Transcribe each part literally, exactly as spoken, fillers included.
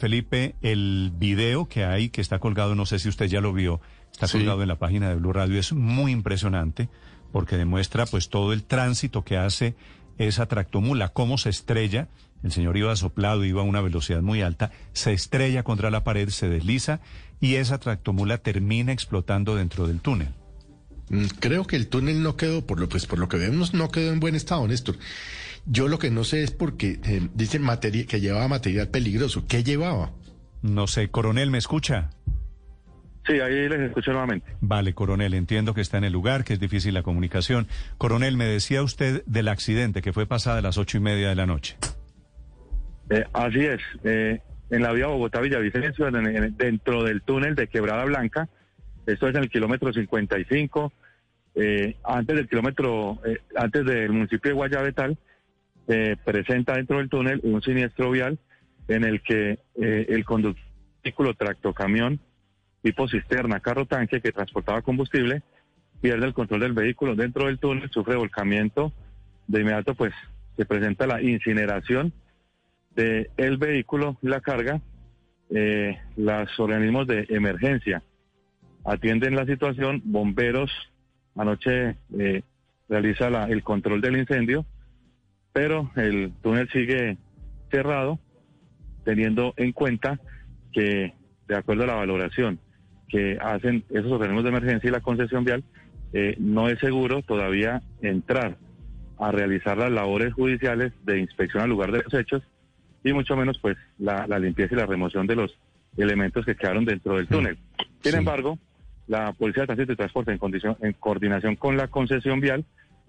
Felipe, el video que hay, que está colgado, no sé si usted ya lo vio, está sí. colgado en la página de Blue Radio, es muy impresionante porque demuestra pues todo el tránsito que hace esa tractomula, cómo se estrella. El señor iba soplado, iba a una velocidad muy alta, se estrella contra la pared, se desliza y esa tractomula termina explotando dentro del túnel. Creo que el túnel no quedó, por lo, pues por lo que vemos, no quedó en buen estado, Néstor. Yo lo que no sé es porque eh, dicen materia, que llevaba material peligroso. ¿Qué llevaba? No sé. Coronel, ¿me escucha? Sí, ahí les escucho nuevamente. Vale, coronel, entiendo que está en el lugar, que es difícil la comunicación. Coronel, me decía usted del accidente que fue pasada las ocho y media de la noche. Eh, así es. Eh, en la vía Bogotá-Villavicencio, dentro del túnel de Quebrada Blanca, esto es en el kilómetro cincuenta y cinco, eh, antes del kilómetro, eh, antes del municipio de Guayabetal, eh, presenta dentro del túnel un siniestro vial en el que eh, el conductor del vehículo tractocamión tipo cisterna, carro tanque que transportaba combustible, pierde el control del vehículo dentro del túnel, sufre volcamiento, de inmediato pues se presenta la incineración del vehículo, la carga, eh, los organismos de emergencia atienden la situación, bomberos anoche eh, realiza la, el control del incendio, pero el túnel sigue cerrado, teniendo en cuenta que, de acuerdo a la valoración que hacen esos organismos de emergencia y la concesión vial, eh, no es seguro todavía entrar a realizar las labores judiciales de inspección al lugar de los hechos, y mucho menos pues la, la limpieza y la remoción de los elementos que quedaron dentro del túnel. Sin sí. embargo, la Policía de Tránsito y Transporte, en, condición, en coordinación con la concesión vial...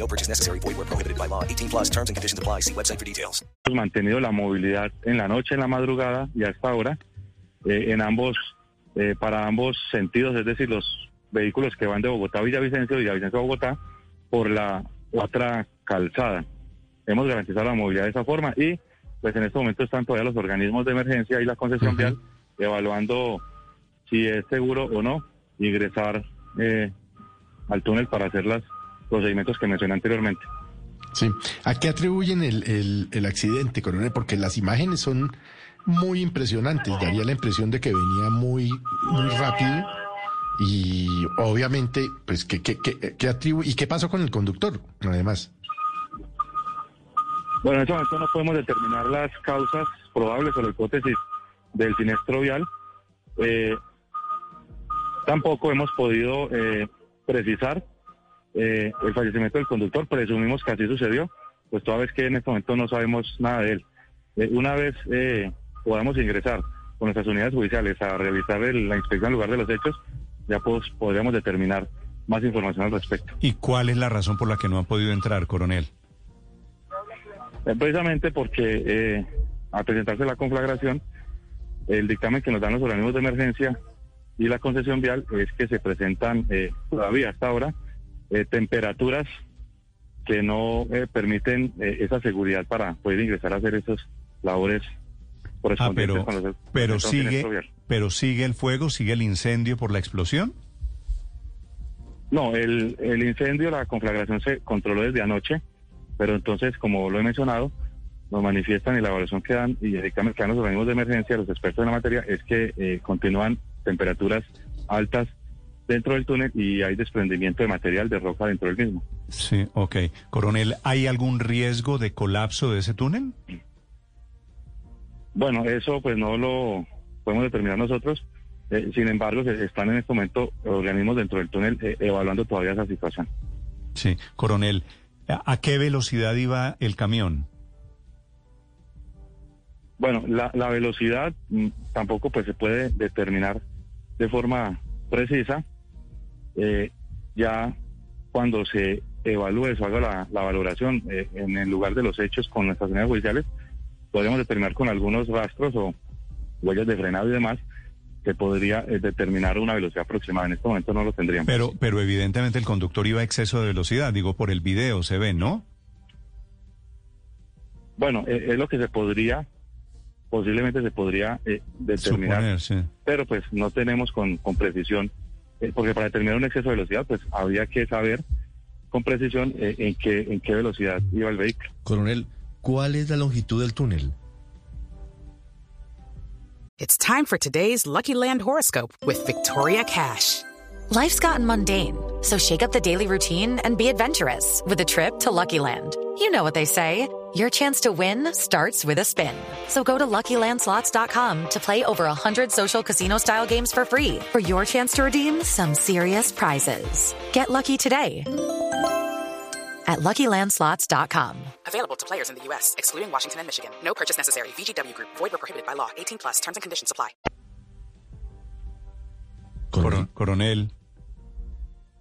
No purchase necessary. Void where prohibited by law. eighteen plus terms and conditions apply. See website for details. Hemos mantenido la movilidad en la noche, en la madrugada y hasta ahora eh, en ambos, eh, para ambos sentidos, es decir, los vehículos que van de Bogotá a Villavicencio, Villavicencio a Bogotá, por la otra calzada. Hemos garantizado la movilidad de esa forma y pues en este momento están todavía los organismos de emergencia y la concesión vial uh-huh. evaluando si es seguro o no ingresar eh, al túnel para hacer los procedimientos que mencioné anteriormente. Sí. ¿A qué atribuyen el, el, el accidente, coronel? Porque las imágenes son muy impresionantes. Daría la impresión de que venía muy, muy rápido y obviamente, pues, ¿qué, qué, qué, qué atribu- ¿y qué pasó con el conductor, además? Bueno, en este momento no podemos determinar las causas probables o la hipótesis del siniestro vial. Eh, tampoco hemos podido eh, precisar eh, el fallecimiento del conductor. Presumimos que así sucedió, pues toda vez que en este momento no sabemos nada de él. Eh, una vez eh, podamos ingresar con nuestras unidades judiciales a realizar el, la inspección al lugar de los hechos, ya pues podríamos determinar más información al respecto. ¿Y cuál es la razón por la que no han podido entrar, coronel? Precisamente porque eh, al presentarse la conflagración, el dictamen que nos dan los organismos de emergencia y la concesión vial es que se presentan eh, todavía hasta ahora eh, temperaturas que no eh, permiten eh, esa seguridad para poder ingresar a hacer esas labores correspondientes. Ah, pero, los, pero, sigue, pero sigue el fuego, sigue el incendio por la explosión. No, el, el incendio, la conflagración se controló desde anoche. Pero entonces, como lo he mencionado, nos manifiestan y la evaluación que dan y el dictamen que dan los organismos de emergencia, los expertos en la materia, es que eh, continúan temperaturas altas dentro del túnel y hay desprendimiento de material de roca dentro del mismo. Sí, ok. Coronel, ¿hay algún riesgo de colapso de ese túnel? Bueno, eso pues no lo podemos determinar nosotros. Eh, sin embargo, se, están en este momento organismos dentro del túnel eh, evaluando todavía esa situación. Sí, coronel, ¿a qué velocidad iba el camión? Bueno, la, la velocidad tampoco pues se puede determinar de forma precisa. Eh, ya cuando se evalúe, se haga la, la valoración eh, en el lugar de los hechos con nuestras unidades judiciales, podríamos determinar con algunos rastros o huellas de frenado y demás, se podría eh, determinar una velocidad aproximada. En este momento no lo tendríamos. Pero, pero evidentemente el conductor iba a exceso de velocidad, digo, por el video se ve, ¿no? Bueno, eh, es lo que se podría, posiblemente se podría eh, determinar. Suponer, sí. Pero pues no tenemos con, con precisión, eh, porque para determinar un exceso de velocidad, pues habría que saber con precisión eh, en qué en qué velocidad iba el vehículo. Coronel, ¿cuál es la longitud del túnel? It's time for today's Lucky Land horoscope with Victoria Cash. Life's gotten mundane, so shake up the daily routine and be adventurous with a trip to Lucky Land. You know what they say, your chance to win starts with a spin. So go to Lucky Land Slots dot com to play over one hundred social casino-style games for free for your chance to redeem some serious prizes. Get lucky today at Lucky Land Slots dot com. Available to players in the U S, excluding Washington and Michigan. No purchase necessary. V G W Group. Void or prohibited by law. eighteen plus. Terms and conditions apply. Coronel. Coronel.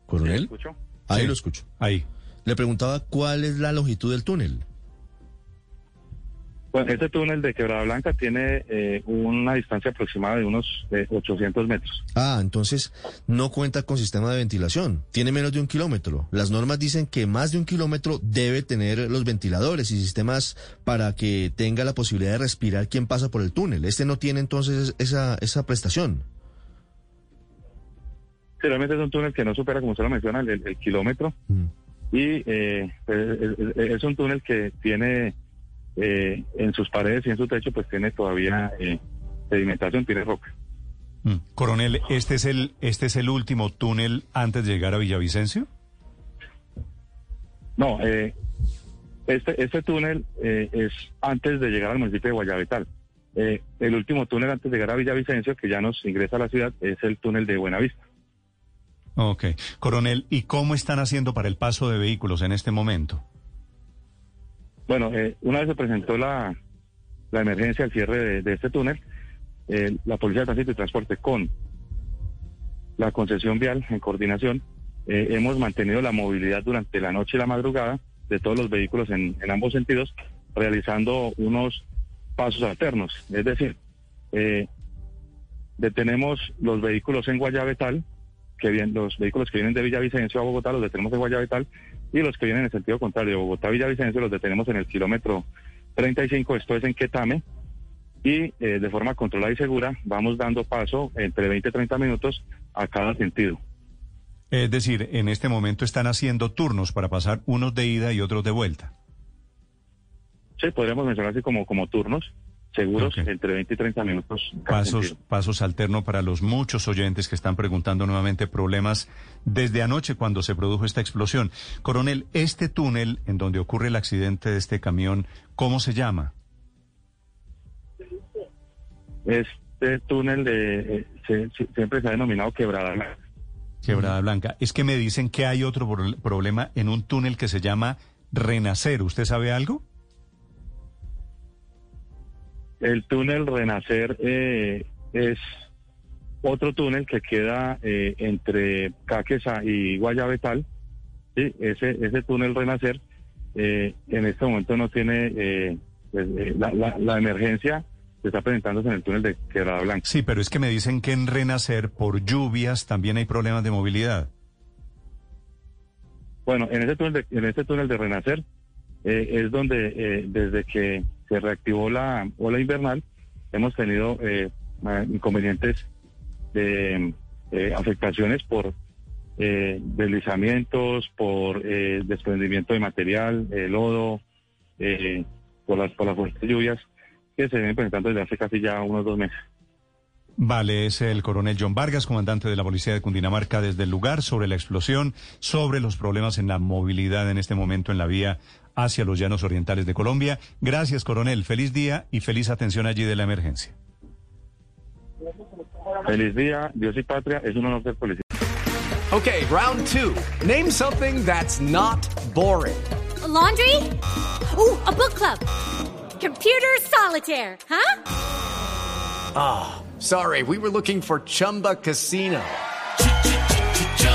¿Coronel? ¿Escucho? Ahí sí. Lo escucho. Ahí. Le preguntaba cuál es la longitud del túnel. Bueno, este túnel de Quebrada Blanca tiene eh, una distancia aproximada de unos eh, ochocientos metros. Ah, entonces no cuenta con sistema de ventilación, tiene menos de un kilómetro. Las normas dicen que más de un kilómetro debe tener los ventiladores y sistemas para que tenga la posibilidad de respirar quien pasa por el túnel. Este no tiene entonces esa, esa prestación. Sí, realmente es un túnel que no supera, como usted lo menciona, el, el kilómetro. Mm. Y eh, es, es un túnel que tiene... Eh, en sus paredes y en su techo pues tiene todavía eh, sedimentación, tiene roca. Mm. Coronel, ¿este es el este es el último túnel antes de llegar a Villavicencio? No, eh, este este túnel eh, es antes de llegar al municipio de Guayabetal. Eh, el último túnel antes de llegar a Villavicencio, que ya nos ingresa a la ciudad, es el túnel de Buenavista. Ok. Coronel, ¿y cómo están haciendo para el paso de vehículos en este momento? Bueno, eh, una vez se presentó la, la emergencia, el cierre de, de este túnel, eh, la Policía de Tránsito y Transporte con la concesión vial en coordinación, eh, hemos mantenido la movilidad durante la noche y la madrugada de todos los vehículos en, en ambos sentidos, realizando unos pasos alternos. Es decir, eh, detenemos los vehículos en Guayabetal, que vienen, los vehículos que vienen de Villavicencio a Bogotá los detenemos en Guayabetal, y los que vienen en el sentido contrario de Bogotá-Villavicencio los detenemos en el kilómetro treinta y cinco, esto es en Quetame, y eh, de forma controlada y segura vamos dando paso entre veinte y treinta minutos a cada sentido. Es decir, en este momento están haciendo turnos para pasar unos de ida y otros de vuelta. Sí, podríamos mencionar así como, como turnos seguros, okay. Entre veinte y treinta minutos. Pasos, pasos alternos para los muchos oyentes que están preguntando nuevamente problemas desde anoche cuando se produjo esta explosión. Coronel, este túnel en donde ocurre el accidente de este camión, ¿cómo se llama? Este túnel de eh, se, se, siempre se ha denominado Quebrada Blanca. Quebrada Blanca. Es que me dicen que hay otro pro- problema en un túnel que se llama Renacer. ¿Usted sabe algo? El túnel Renacer eh, es otro túnel que queda eh, entre Cáqueza y Guayabetal. ¿Sí? Ese ese túnel Renacer eh, en este momento no tiene eh, pues, eh, la, la, la emergencia que está presentándose en el túnel de Quebrada Blanca. Sí, pero es que me dicen que en Renacer por lluvias también hay problemas de movilidad. Bueno, en ese túnel de, en este túnel de Renacer eh, es donde eh, desde que se reactivó la ola invernal, hemos tenido eh, inconvenientes de eh, afectaciones por eh, deslizamientos, por eh, desprendimiento de material, eh, lodo, eh, por las por las fuertes lluvias que se vienen presentando desde hace casi ya unos dos meses. Vale, es el coronel John Vargas, comandante de la Policía de Cundinamarca, desde el lugar, sobre la explosión, sobre los problemas en la movilidad en este momento en la vía hacia los llanos orientales de Colombia. Gracias, coronel. Feliz día y feliz atención allí de la emergencia. Feliz día, Dios y patria, es un honor ser policía. Okay, round two. Name something that's not boring. A laundry? Ooh, a book club. Computer solitaire, huh? Ah, oh, sorry, we were looking for Chumba Casino.